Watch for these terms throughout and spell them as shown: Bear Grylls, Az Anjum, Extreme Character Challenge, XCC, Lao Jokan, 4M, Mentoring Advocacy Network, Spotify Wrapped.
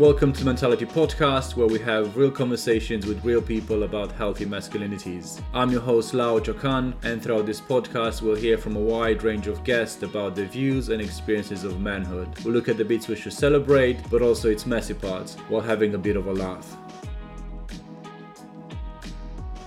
Welcome to Mentality Podcast, where we have real conversations with real people about healthy masculinities. I'm your host, Lao Jokan, and throughout this podcast, we'll hear from a wide range of guests about their views and experiences of manhood. We'll look at the bits we should celebrate, but also its messy parts, while having a bit of a laugh.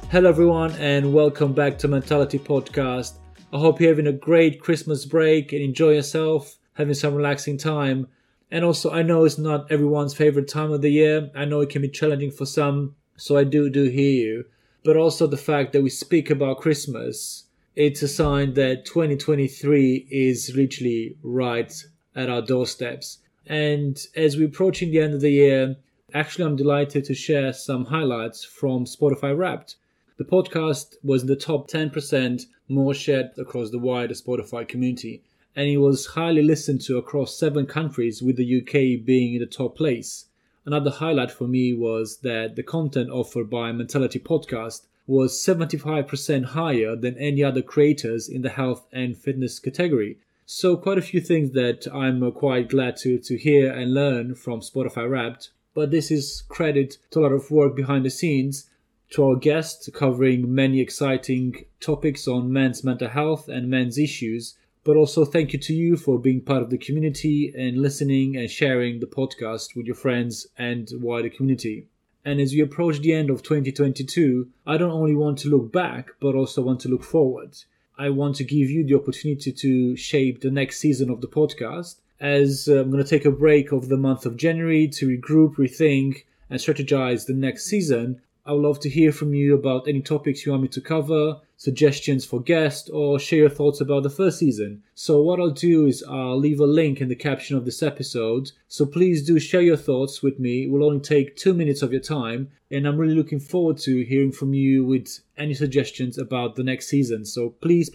Hello everyone, and welcome back to Mentality Podcast. I hope you're having a great Christmas break and enjoy yourself, having some relaxing time. And also, I know it's not everyone's favorite time of the year. I know it can be challenging for some, so I do hear you. But also the fact that we speak about Christmas, it's a sign that 2023 is literally right at our doorsteps. And as we're approaching the end of the year, actually I'm delighted to share some highlights from Spotify Wrapped. The podcast was in the top 10% more shared across the wider Spotify community. And it was highly listened to across 7 countries, with the UK being in the top place. Another highlight for me was that the content offered by Mentality Podcast was 75% higher than any other creators in the health and fitness category. So quite a few things that I'm quite glad to hear and learn from Spotify Wrapped. But this is credit to a lot of work behind the scenes, to our guests covering many exciting topics on men's mental health and men's issues. But also thank you to you for being part of the community and listening and sharing the podcast with your friends and wider community. And as we approach the end of 2022, I don't only want to look back, but also want to look forward. I want to give you the opportunity to shape the next season of the podcast, as I'm going to take a break of the month of January to regroup, rethink, and strategize the next season. I would love to hear from you about any topics you want me to cover, suggestions for guests, or share your thoughts about the first season. So what I'll do is I'll leave a link in the caption of this episode. So please do share your thoughts with me. It will only take 2 minutes of your time. And I'm really looking forward to hearing from you with any suggestions about the next season. So please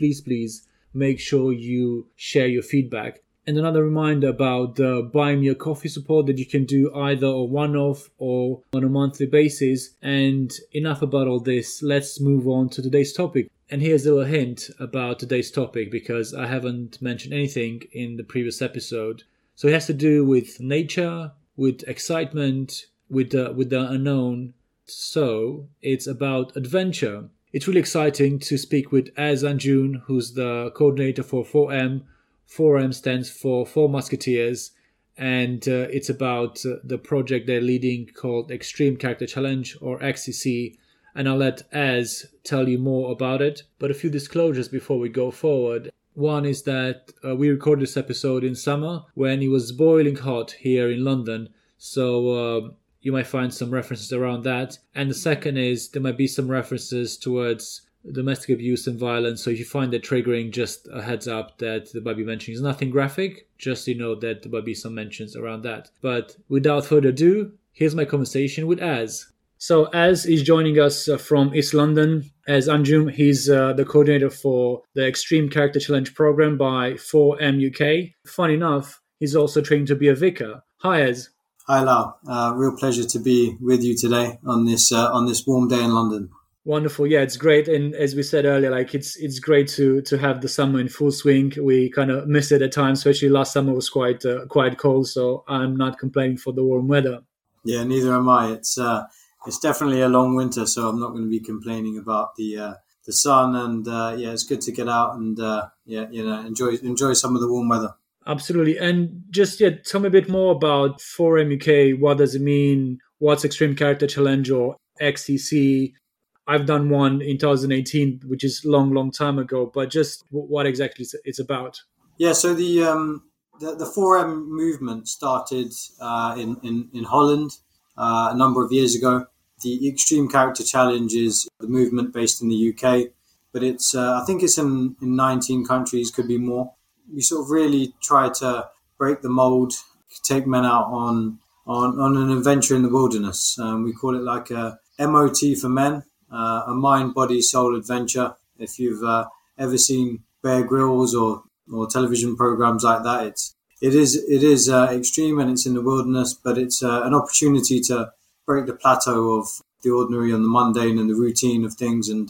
make sure you share your feedback. And another reminder about the Buy Me a Coffee support that you can do either a one-off or on a monthly basis. And enough about all this. Let's move on to today's topic. And here's a little hint about today's topic, because I haven't mentioned anything in the previous episode. So it has to do with nature, with excitement, with the unknown. So it's about adventure. It's really exciting to speak with Az Anjum, who's the coordinator for 4M. 4M stands for Four Musketeers, and it's about the project they're leading called Extreme Character Challenge, or XCC. And I'll let Az tell you more about it. But a few disclosures before we go forward. One is that we recorded this episode in summer when it was boiling hot here in London. So you might find some references around that. And the second is there might be some references towards domestic abuse and violence. So if you find that triggering, just a heads up that there might be mentions. Nothing graphic, just so you know that there might be some mentions around that. But without further ado, here's my conversation with Az. So Az is joining us from East London. Az Anjum, he's the coordinator for the Extreme Character Challenge program by 4M UK. Fun enough, he's also trained to be a vicar. Hi, Az. Hi, Lau. Real pleasure to be with you today on this warm day in London. Wonderful. Yeah, it's great. And as we said earlier, like it's great to have the summer in full swing. We kind of miss it at times, especially last summer was quite cold. So I'm not complaining for the warm weather. Yeah, neither am I. It's definitely a long winter, so I'm not going to be complaining about the sun. And yeah, it's good to get out and enjoy some of the warm weather. Absolutely. And just tell me a bit more about 4M UK. What does it mean? What's Extreme Character Challenge, or XCC? I've done one in 2018, which is long time ago. But just what exactly it's about? Yeah. So the 4M movement started in Holland. A number of years ago. The Extreme Character Challenge is the movement based in the UK, but it's I think it's in 19 countries, could be more. We sort of really try to break the mold, take men out on an adventure in the wilderness. We call it like a MOT for men, a mind, body, soul adventure. If you've ever seen Bear Grylls or television programs like that, It is extreme, and it's in the wilderness, but it's an opportunity to break the plateau of the ordinary and the mundane and the routine of things, and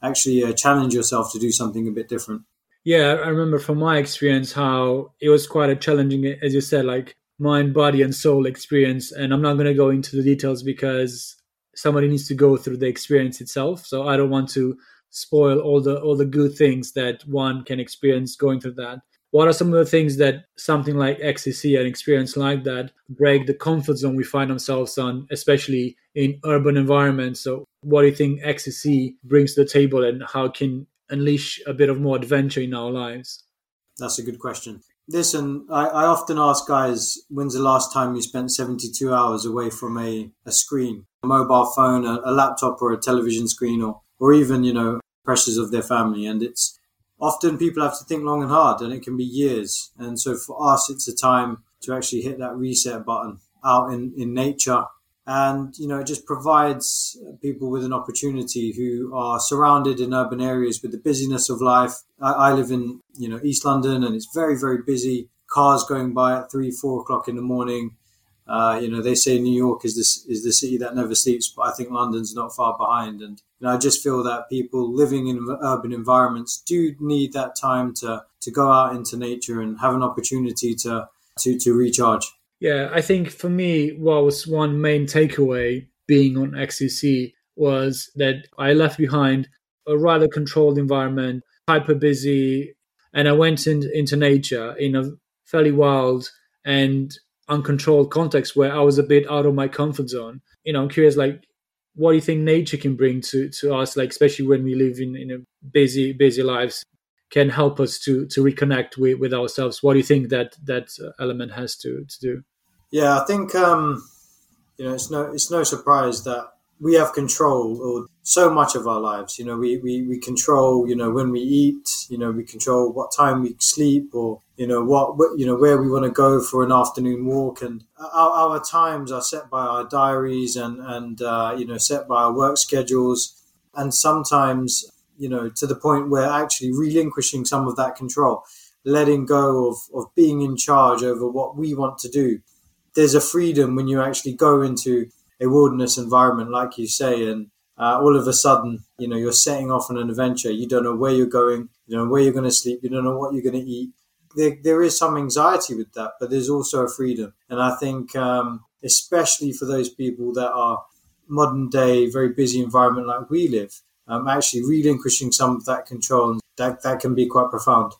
actually challenge yourself to do something a bit different. Yeah, I remember from my experience how it was quite a challenging, as you said, like mind, body, and soul experience. And I'm not going to go into the details because somebody needs to go through the experience itself. So I don't want to spoil all the good things that one can experience going through that. What are some of the things that something like XCC, an experience like that, break the comfort zone we find ourselves on, especially in urban environments? So what do you think XCC brings to the table, and how can unleash a bit of more adventure in our lives? That's a good question. Listen, I often ask guys, when's the last time you spent 72 hours away from a screen, a mobile phone, a laptop or a television screen, or even, pressures of their family. And it's often people have to think long and hard, and it can be years. And so for us, it's a time to actually hit that reset button out in nature. And, it just provides people with an opportunity who are surrounded in urban areas with the busyness of life. I live in, East London, and it's very, very busy. Cars going by at 3-4 o'clock in the morning. They say New York is the city that never sleeps, but I think London's not far behind. And I just feel that people living in urban environments do need that time to go out into nature and have an opportunity to recharge. Yeah, I think for me, what was one main takeaway being on XCC was that I left behind a rather controlled environment, hyper busy, and I went into nature in a fairly wild and uncontrolled context where I was a bit out of my comfort zone. I'm curious, what do you think nature can bring to us, especially when we live in a busy lives, can help us to reconnect with ourselves? What do you think that element has to do? Yeah, I think it's no surprise that we have control over so much of our lives. We control when we eat. We control what time we sleep, or where we want to go for an afternoon walk. And our times are set by our diaries and set by our work schedules, and sometimes, to the point where actually relinquishing some of that control, letting go of being in charge over what we want to do. There's a freedom when you actually go into a wilderness environment, like you say, and all of a sudden, you're setting off on an adventure. You don't know where you're going, you don't know where you're going to sleep, you don't know what you're going to eat. There is some anxiety with that, but there's also a freedom. And I think especially for those people that are modern day, very busy environment like we live, actually relinquishing some of that control, that can be quite profound.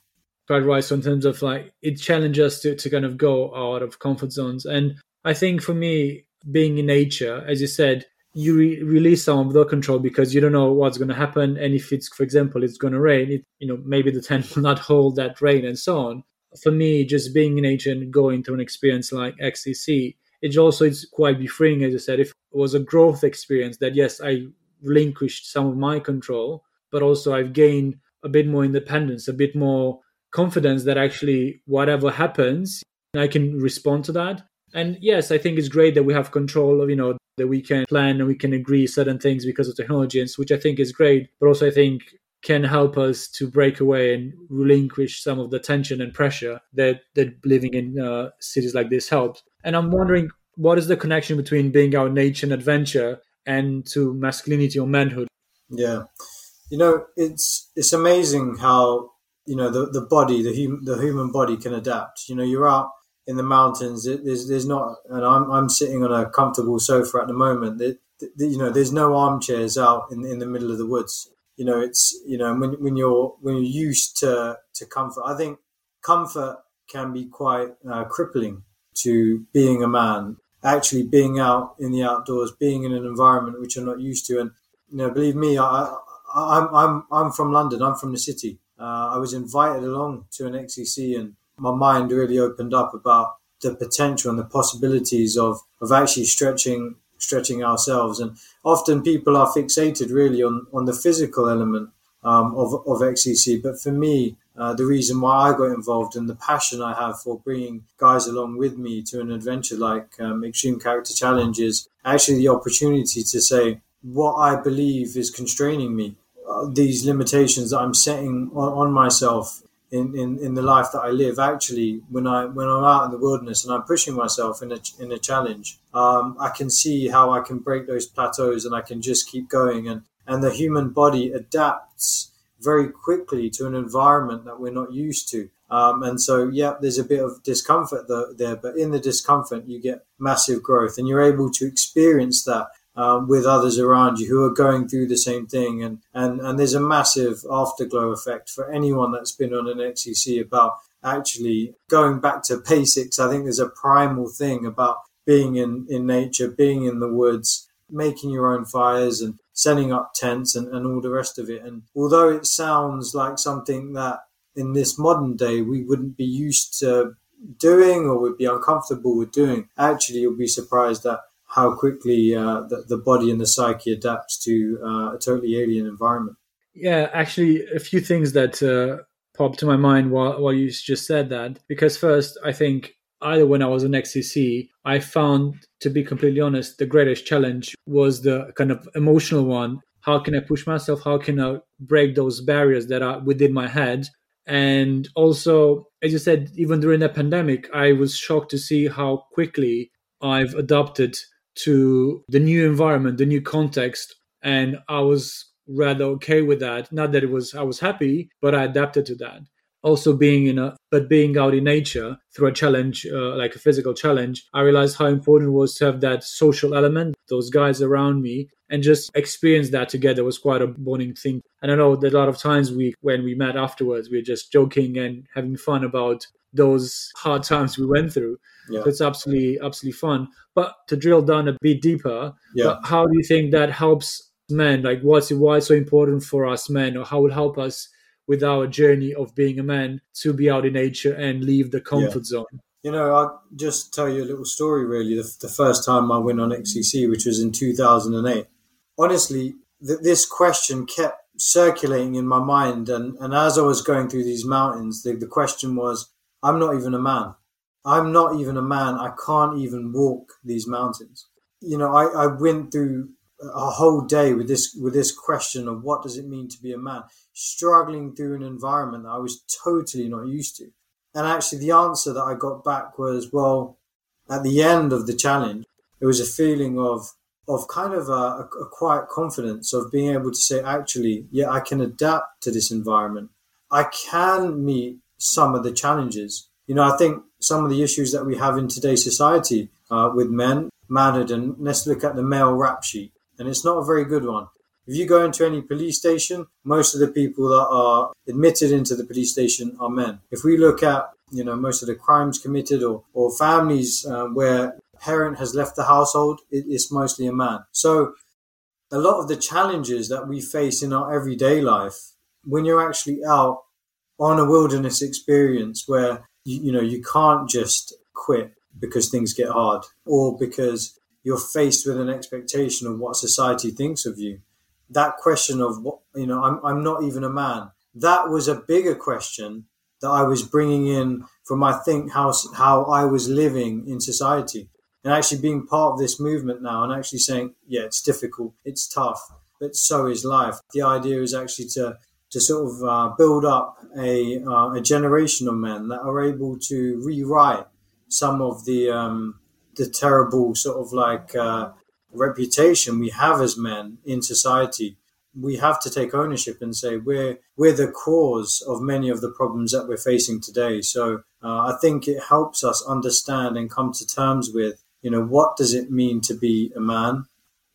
Quite right. So in terms of it challenges us to kind of go out of comfort zones. And I think for me, being in nature, as you said, you release some of the control because you don't know what's going to happen. And if it's, for example, it's going to rain, maybe the tent will not hold that rain and so on. For me, just being in nature and going through an experience like XCC, it's quite freeing, as you said. If it was a growth experience that, yes, I relinquished some of my control, but also I've gained a bit more independence, a bit more confidence that actually whatever happens, I can respond to that. And yes, I think it's great that we have control of, that we can plan and we can agree certain things because of technology, which I think is great, but also I think can help us to break away and relinquish some of the tension and pressure that living in cities like this helps. And I'm wondering, what is the connection between being out in nature and adventure and to masculinity or manhood? Yeah. It's amazing how, the body, the human body can adapt. You're out in the mountains. There's not, and I'm sitting on a comfortable sofa at the moment. There's no armchairs out in the middle of the woods. It's, when you're used to comfort, I think comfort can be quite crippling to being a man. Actually being out in the outdoors, being in an environment which I'm not used to. And, believe me, I'm from London. I'm from the city. I was invited along to an XCC, and my mind really opened up about the potential and the possibilities of actually stretching ourselves. And often people are fixated really on the physical element of XCC. But for me, the reason why I got involved and the passion I have for bringing guys along with me to an adventure like Extreme Character Challenge is actually the opportunity to say what I believe is constraining me, these limitations that I'm setting on myself in the life that I live. Actually, when I'm out in the wilderness and I'm pushing myself in a challenge, I can see how I can break those plateaus and I can just keep going. And the human body adapts very quickly to an environment that we're not used to. And so, yeah, there's a bit of discomfort there, but in the discomfort, you get massive growth and you're able to experience that with others around you who are going through the same thing. And there's a massive afterglow effect for anyone that's been on an XCC about actually going back to basics. I think there's a primal thing about being in nature, being in the woods, making your own fires and setting up tents and all the rest of it. And although it sounds like something that in this modern day we wouldn't be used to doing or would be uncomfortable with doing, actually you'll be surprised at how quickly the body and the psyche adapts to a totally alien environment. Yeah, actually a few things that popped to my mind while you just said that, because first I think either when I was on XCC, I found, to be completely honest, the greatest challenge was the kind of emotional one. How can I push myself? How can I break those barriers that are within my head? And also, as you said, even during the pandemic, I was shocked to see how quickly I've adapted to the new environment, the new context. And I was rather okay with that. Not that I was happy, but I adapted to that. Also being out in nature through a challenge, like a physical challenge, I realized how important it was to have that social element, those guys around me, and just experience that together was quite a bonding thing. And I know that a lot of times when we met afterwards, we were just joking and having fun about those hard times we went through. Yeah. So it's absolutely fun. But to drill down a bit deeper, how do you think that helps men? Like why it's so important for us men, or how it help us with our journey of being a man to be out in nature and leave the comfort zone? You know, I'll just tell you a little story, really. The first time I went on XCC, which was in 2008. Honestly, this question kept circulating in my mind. And as I was going through these mountains, the question was, I'm not even a man. I'm not even a man. I can't even walk these mountains. You know, I went through a whole day with this question of what does it mean to be a man, struggling through an environment that I was totally not used to. And actually the answer that I got back was, well, at the end of the challenge, it was a feeling of kind of a quiet confidence of being able to say, actually, yeah, I can adapt to this environment. I can meet some of the challenges. You know, I think some of the issues that we have in today's society with manhood, and let's look at the male rap sheet. And it's not a very good one. If you go into any police station, most of the people that are admitted into the police station are men. If we look at, you know, most of the crimes committed or families where a parent has left the household, it's mostly a man. So a lot of the challenges that we face in our everyday life, when you're actually out on a wilderness experience where, you know, you can't just quit because things get hard or because you're faced with an expectation of what society thinks of you. That question of, what, you know, I'm not even a man. That was a bigger question that I was bringing in from, I think, how I was living in society. And actually being part of this movement now and actually saying, yeah, it's difficult, it's tough, but so is life. The idea is actually to sort of build up a generation of men that are able to rewrite some of the terrible sort of like reputation we have as men in society. We have to take ownership and say we're the cause of many of the problems that we're facing today. So I think it helps us understand and come to terms with, you know, what does it mean to be a man?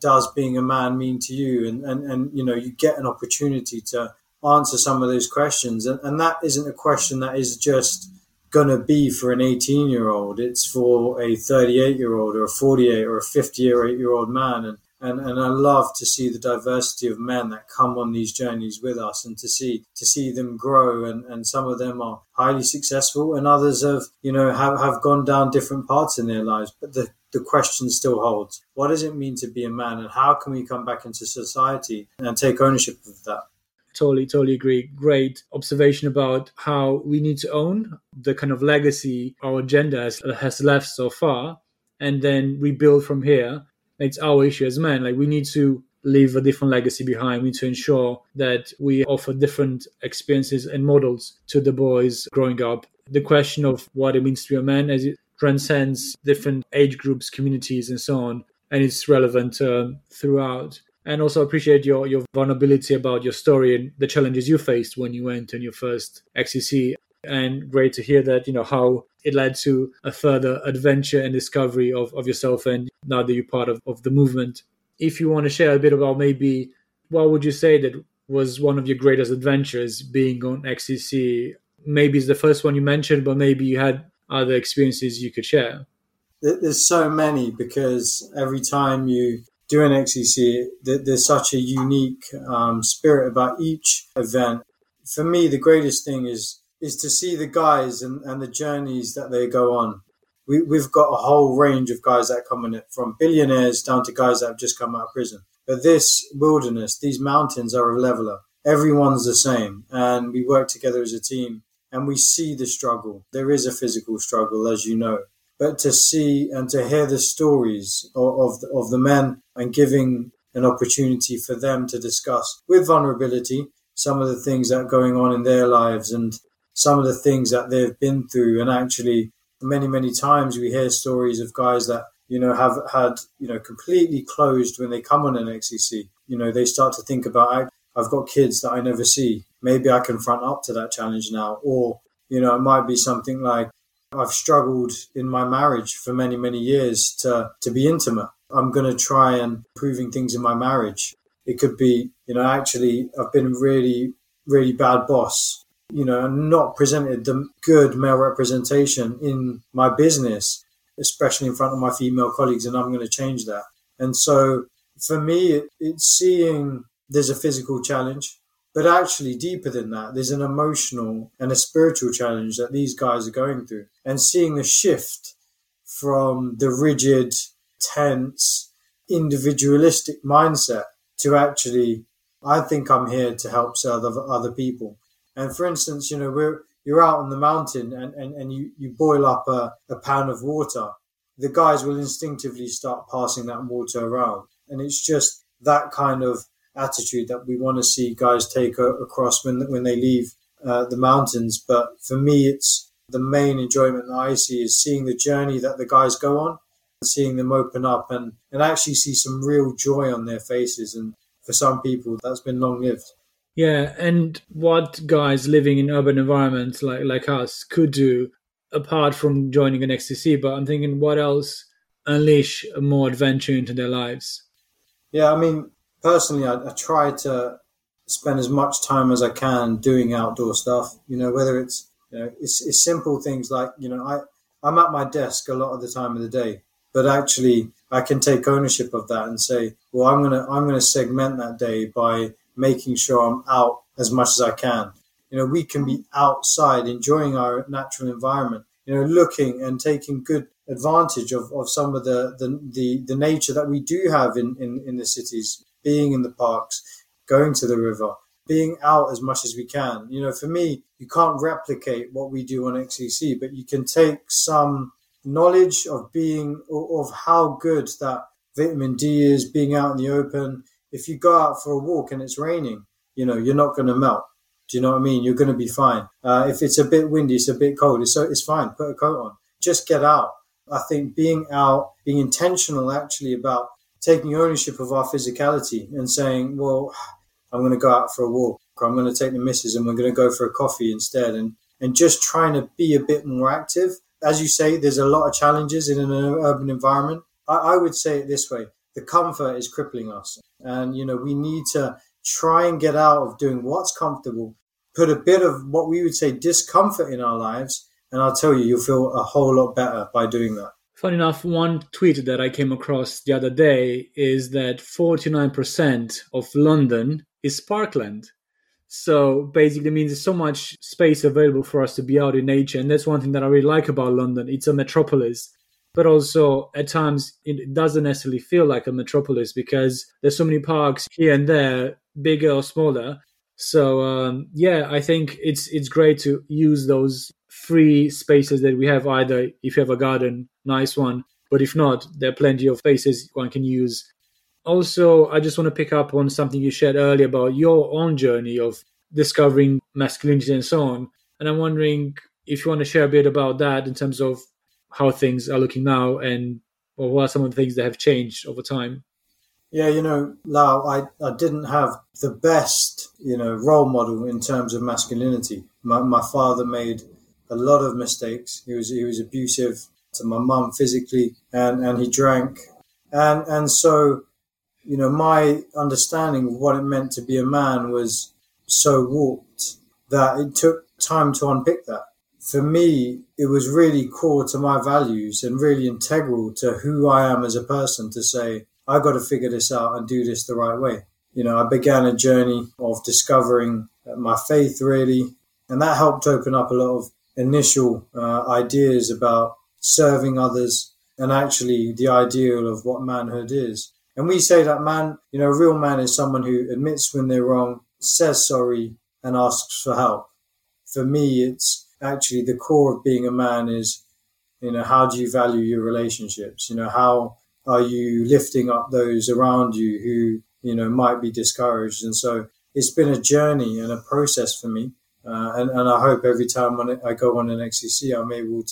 Does being a man mean to you? And you know, you get an opportunity to answer some of those questions. And that isn't a question that is just going to be for an 18-year-old. It's for a 38-year-old or a 48 or a 58-year-old man. And I love to see the diversity of men that come on these journeys with us and to see them grow. And some of them are highly successful and others have, you know, have gone down different paths in their lives. But the question still holds. What does it mean to be a man? And how can we come back into society and take ownership of that? Totally agree. Great observation about how we need to own the kind of legacy our gender has left so far and then rebuild from here. It's our issue as men. Like, we need to leave a different legacy behind. We need to ensure that we offer different experiences and models to the boys growing up. The question of what it means to be a man as it transcends different age groups, communities, and so on. And it's relevant throughout. And also appreciate your vulnerability about your story and the challenges you faced when you went on your first XCC. And great to hear that, you know, how it led to a further adventure and discovery of yourself, and now that you're part of the movement. If you want to share a bit about maybe what would you say that was one of your greatest adventures being on XCC? Maybe it's the first one you mentioned, but maybe you had other experiences you could share. There's so many, because every time you do an XCC, there's such a unique spirit about each event. For me, the greatest thing is to see the guys and the journeys that they go on. We've got a whole range of guys that come in it, from billionaires down to guys that have just come out of prison. But this wilderness, these mountains are a leveler. Everyone's the same, and we work together as a team, and we see the struggle. There is a physical struggle, as you know. But to see and to hear the stories of the men, and giving an opportunity for them to discuss with vulnerability some of the things that are going on in their lives and some of the things that they've been through. And actually, many, many times we hear stories of guys that, you know, have had, you know, completely closed when they come on an XCC. You know, they start to think about, I've got kids that I never see. Maybe I can front up to that challenge now. Or, you know, it might be something like, I've struggled in my marriage for many, many years to be intimate. I'm going to try and improving things in my marriage. It could be, you know, actually, I've been a really, really bad boss, you know, and not presented the good male representation in my business, especially in front of my female colleagues, and I'm going to change that. And so for me, it's seeing there's a physical challenge, but actually deeper than that, there's an emotional and a spiritual challenge that these guys are going through, and seeing a shift from the rigid, tense, individualistic mindset to actually, I think I'm here to help serve other people. And for instance, you know, you're out on the mountain and you boil up a pan of water. The guys will instinctively start passing that water around. And it's just that kind of attitude that we want to see guys take across when they leave the mountains. But for me, it's the main enjoyment that I see is seeing the journey that the guys go on, seeing them open up and actually see some real joy on their faces. And for some people, that's been long-lived. Yeah, and what guys living in urban environments like us could do, apart from joining an XCC, but I'm thinking what else unleash more adventure into their lives? Yeah, I mean, personally, I try to spend as much time as I can doing outdoor stuff, you know, whether it's, you know, it's simple things like, you know, I'm at my desk a lot of the time of the day, but actually I can take ownership of that and say, well, I'm going to segment that day by making sure I'm out as much as I can. You know, we can be outside enjoying our natural environment, you know, looking and taking good advantage of some of the nature that we do have in the cities, being in the parks, going to the river, being out as much as we can. You know, for me, you can't replicate what we do on XCC, but you can take some knowledge of being, of how good that vitamin D is, being out in the open. If you go out for a walk and it's raining, you know, you're not going to melt. Do you know what I mean? You're going to be fine. If it's a bit windy, it's a bit cold, it's fine. Put a coat on. Just get out. I think being out, being intentional actually about taking ownership of our physicality and saying, well, I'm going to go out for a walk, or I'm going to take the missus and we're going to go for a coffee instead. And just trying to be a bit more active. As you say, there's a lot of challenges in an urban environment. I would say it this way. The comfort is crippling us. And, you know, we need to try and get out of doing what's comfortable, put a bit of what we would say discomfort in our lives, and I'll tell you, you'll feel a whole lot better by doing that. Funny enough, one tweet that I came across the other day is that 49% of London is parkland. So basically means there's so much space available for us to be out in nature. And that's one thing that I really like about London. It's a metropolis. But also, at times, it doesn't necessarily feel like a metropolis because there's so many parks here and there, bigger or smaller. So, yeah, I think it's great to use those free spaces that we have, either if you have a garden, nice one. But if not, there are plenty of spaces one can use. Also, I just want to pick up on something you shared earlier about your own journey of discovering masculinity and so on. And I'm wondering if you want to share a bit about that in terms of how things are looking now, and what are some of the things that have changed over time? Yeah, Lao, I didn't have the best, role model in terms of masculinity. My father made a lot of mistakes. He was abusive to my mum physically, and he drank. And so, my understanding of what it meant to be a man was so warped that it took time to unpick that. For me, it was really core to my values and really integral to who I am as a person to say, I've got to figure this out and do this the right way. I began a journey of discovering my faith, really, and that helped open up a lot of initial ideas about serving others and actually the ideal of what manhood is. And we say that man, a real man is someone who admits when they're wrong, says sorry, and asks for help. For me, it's actually the core of being a man is, how do you value your relationships? How are you lifting up those around you who, might be discouraged? And so it's been a journey and a process for me. And I hope every time when I go on an XCC, I'm able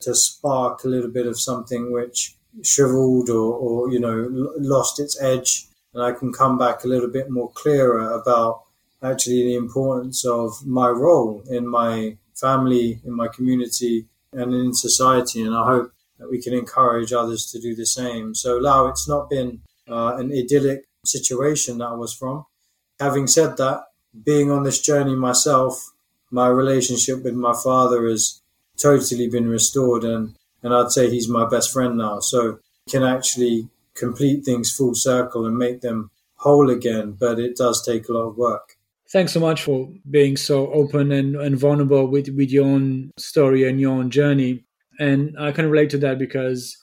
to spark a little bit of something which shriveled or lost its edge. And I can come back a little bit more clearer about actually the importance of my role in my family, in my community, and in society. And I hope that we can encourage others to do the same. So, Lao, it's not been an idyllic situation that I was from. Having said that, being on this journey myself, my relationship with my father has totally been restored, and I'd say he's my best friend now. So can actually complete things full circle and make them whole again, but it does take a lot of work. Thanks so much for being so open and vulnerable with your own story and your own journey. And I can relate to that because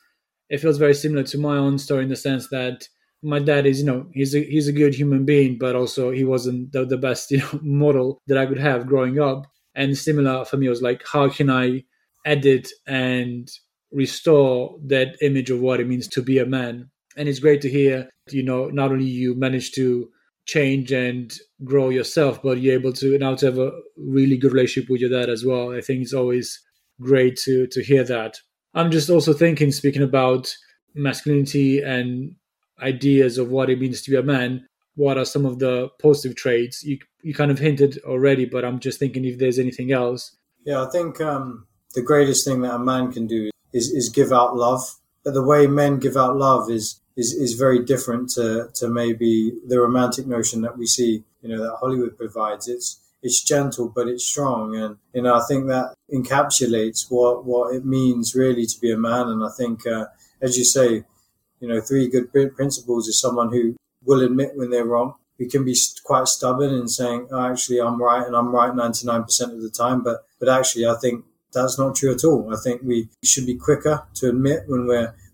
it feels very similar to my own story in the sense that my dad is, he's a good human being, but also he wasn't the best model that I could have growing up. And similar for me, it was like, how can I edit and restore that image of what it means to be a man? And it's great to hear, not only you managed to change and grow yourself, but you're able to now to have a really good relationship with your dad as well. I think it's always great to hear that. I'm just also thinking, speaking about masculinity and ideas of what it means to be a man, what are some of the positive traits? You kind of hinted already, but I'm just thinking if there's anything else. Yeah, I think the greatest thing that a man can do is give out love. But the way men give out love is very different to maybe the romantic notion that we see, that Hollywood provides. It's gentle, but it's strong. And, I think that encapsulates what it means really to be a man. And I think, as you say, three good principles is someone who will admit when they're wrong. We can be quite stubborn in saying, oh, actually, I'm right, and I'm right 99% of the time. But actually, I think that's not true at all. I think we should be quicker to admit when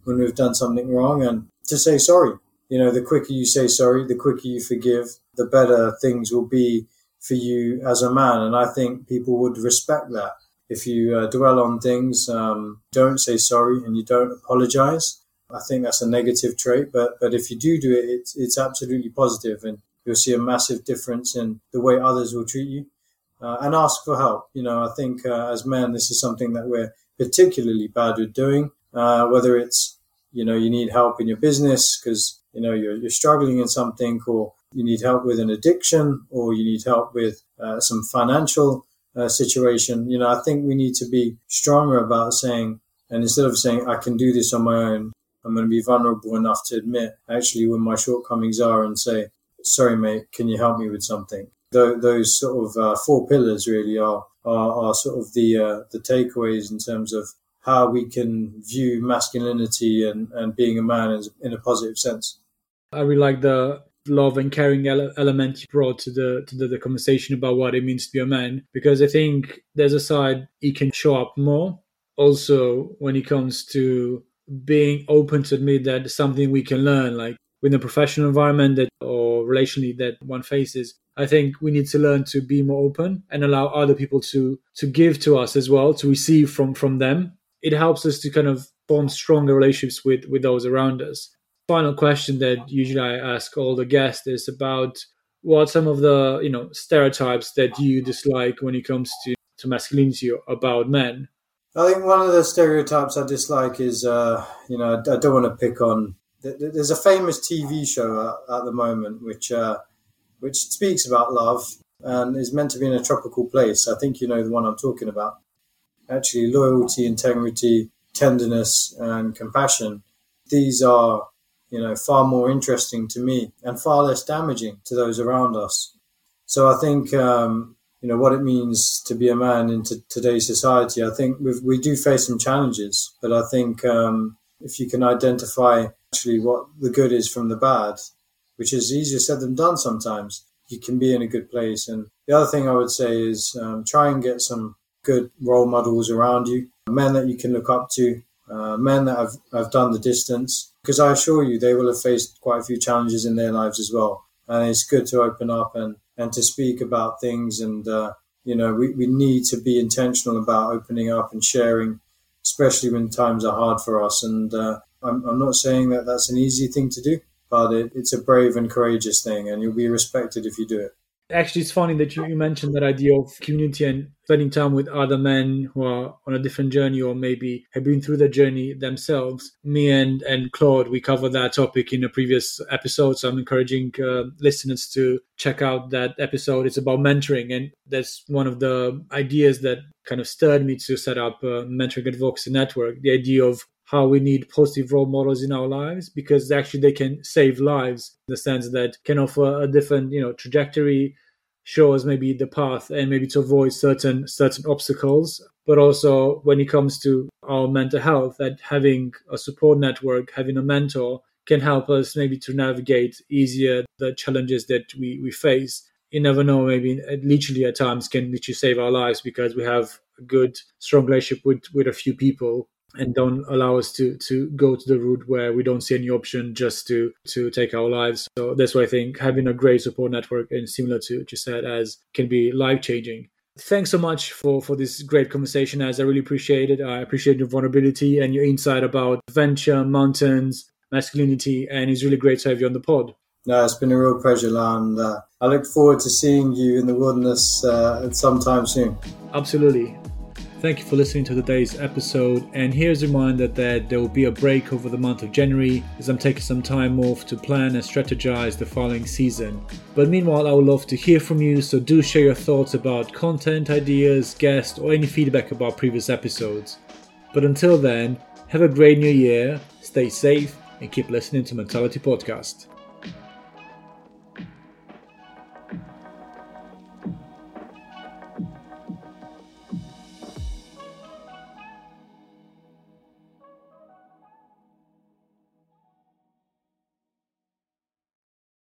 we've done something wrong and to say sorry. The quicker you say sorry, the quicker you forgive, the better things will be for you as a man. And I think people would respect that. If you dwell on things, don't say sorry, and you don't apologize. I think that's a negative trait, but if you do it, it's absolutely positive, and you'll see a massive difference in the way others will treat you. And ask for help. I think as men, this is something that we're particularly bad at doing, whether it's, you need help in your business because, you're struggling in something, or you need help with an addiction, or you need help with some financial situation. I think we need to be stronger about saying, and instead of saying, I can do this on my own, I'm going to be vulnerable enough to admit actually when my shortcomings are and say, sorry, mate, can you help me with something? Those sort of four pillars really are sort of the takeaways in terms of how we can view masculinity and being a man in a positive sense. I really like the love and caring element you brought to the conversation about what it means to be a man, because I think there's a side it can show up more. Also, when it comes to being open to admit that it's something we can learn, like within the professional environment that or relationally that one faces, I think we need to learn to be more open and allow other people to give to us as well, to receive from them. It helps us to kind of form stronger relationships with those around us. Final question that usually I ask all the guests is about what some of the stereotypes that you dislike when it comes to masculinity about men. I think one of the stereotypes I dislike is I don't want to pick on there's a famous TV show at the moment which speaks about love and is meant to be in a tropical place. I think you know the one I'm talking about. Actually, loyalty, integrity, tenderness, and compassion. These are, you know, far more interesting to me and far less damaging to those around us. So I think, you know, what it means to be a man in today's society, I think we do face some challenges, but I think if you can identify actually what the good is from the bad, which is easier said than done sometimes, you can be in a good place. And the other thing I would say is try and get some good role models around you, men that you can look up to, men that have done the distance, because I assure you they will have faced quite a few challenges in their lives as well. And it's good to open up and to speak about things. And, you know, we need to be intentional about opening up and sharing, especially when times are hard for us. And I'm not saying that that's an easy thing to do, but it's a brave and courageous thing, and you'll be respected if you do it. Actually, it's funny that you mentioned that idea of community and spending time with other men who are on a different journey or maybe have been through the journey themselves. Me and Claude, we covered that topic in a previous episode, so I'm encouraging listeners to check out that episode. It's about mentoring, and that's one of the ideas that kind of stirred me to set up a Mentoring Advocacy Network, the idea of how we need positive role models in our lives, because actually they can save lives in the sense that can offer a different, you know, trajectory, show us maybe the path and maybe to avoid certain obstacles. But also when it comes to our mental health, that having a support network, having a mentor can help us maybe to navigate easier the challenges that we face. You never know, maybe literally at times can literally save our lives because we have a good, strong relationship with a few people, and don't allow us to go to the route where we don't see any option just to take our lives. So that's why I think having a great support network, and similar to what you said, Az, can be life-changing. Thanks so much for this great conversation, Az. I really appreciate it. I appreciate your vulnerability and your insight about adventure, mountains, masculinity, and it's really great to have you on the pod. No, it's been a real pleasure, Lao, and I look forward to seeing you in the wilderness sometime soon. Absolutely. Thank you for listening to today's episode, and here's a reminder that there will be a break over the month of January as I'm taking some time off to plan and strategize the following season. But meanwhile, I would love to hear from you, so do share your thoughts about content, ideas, guests, or any feedback about previous episodes. But until then, have a great new year, stay safe, and keep listening to Mentality Podcast.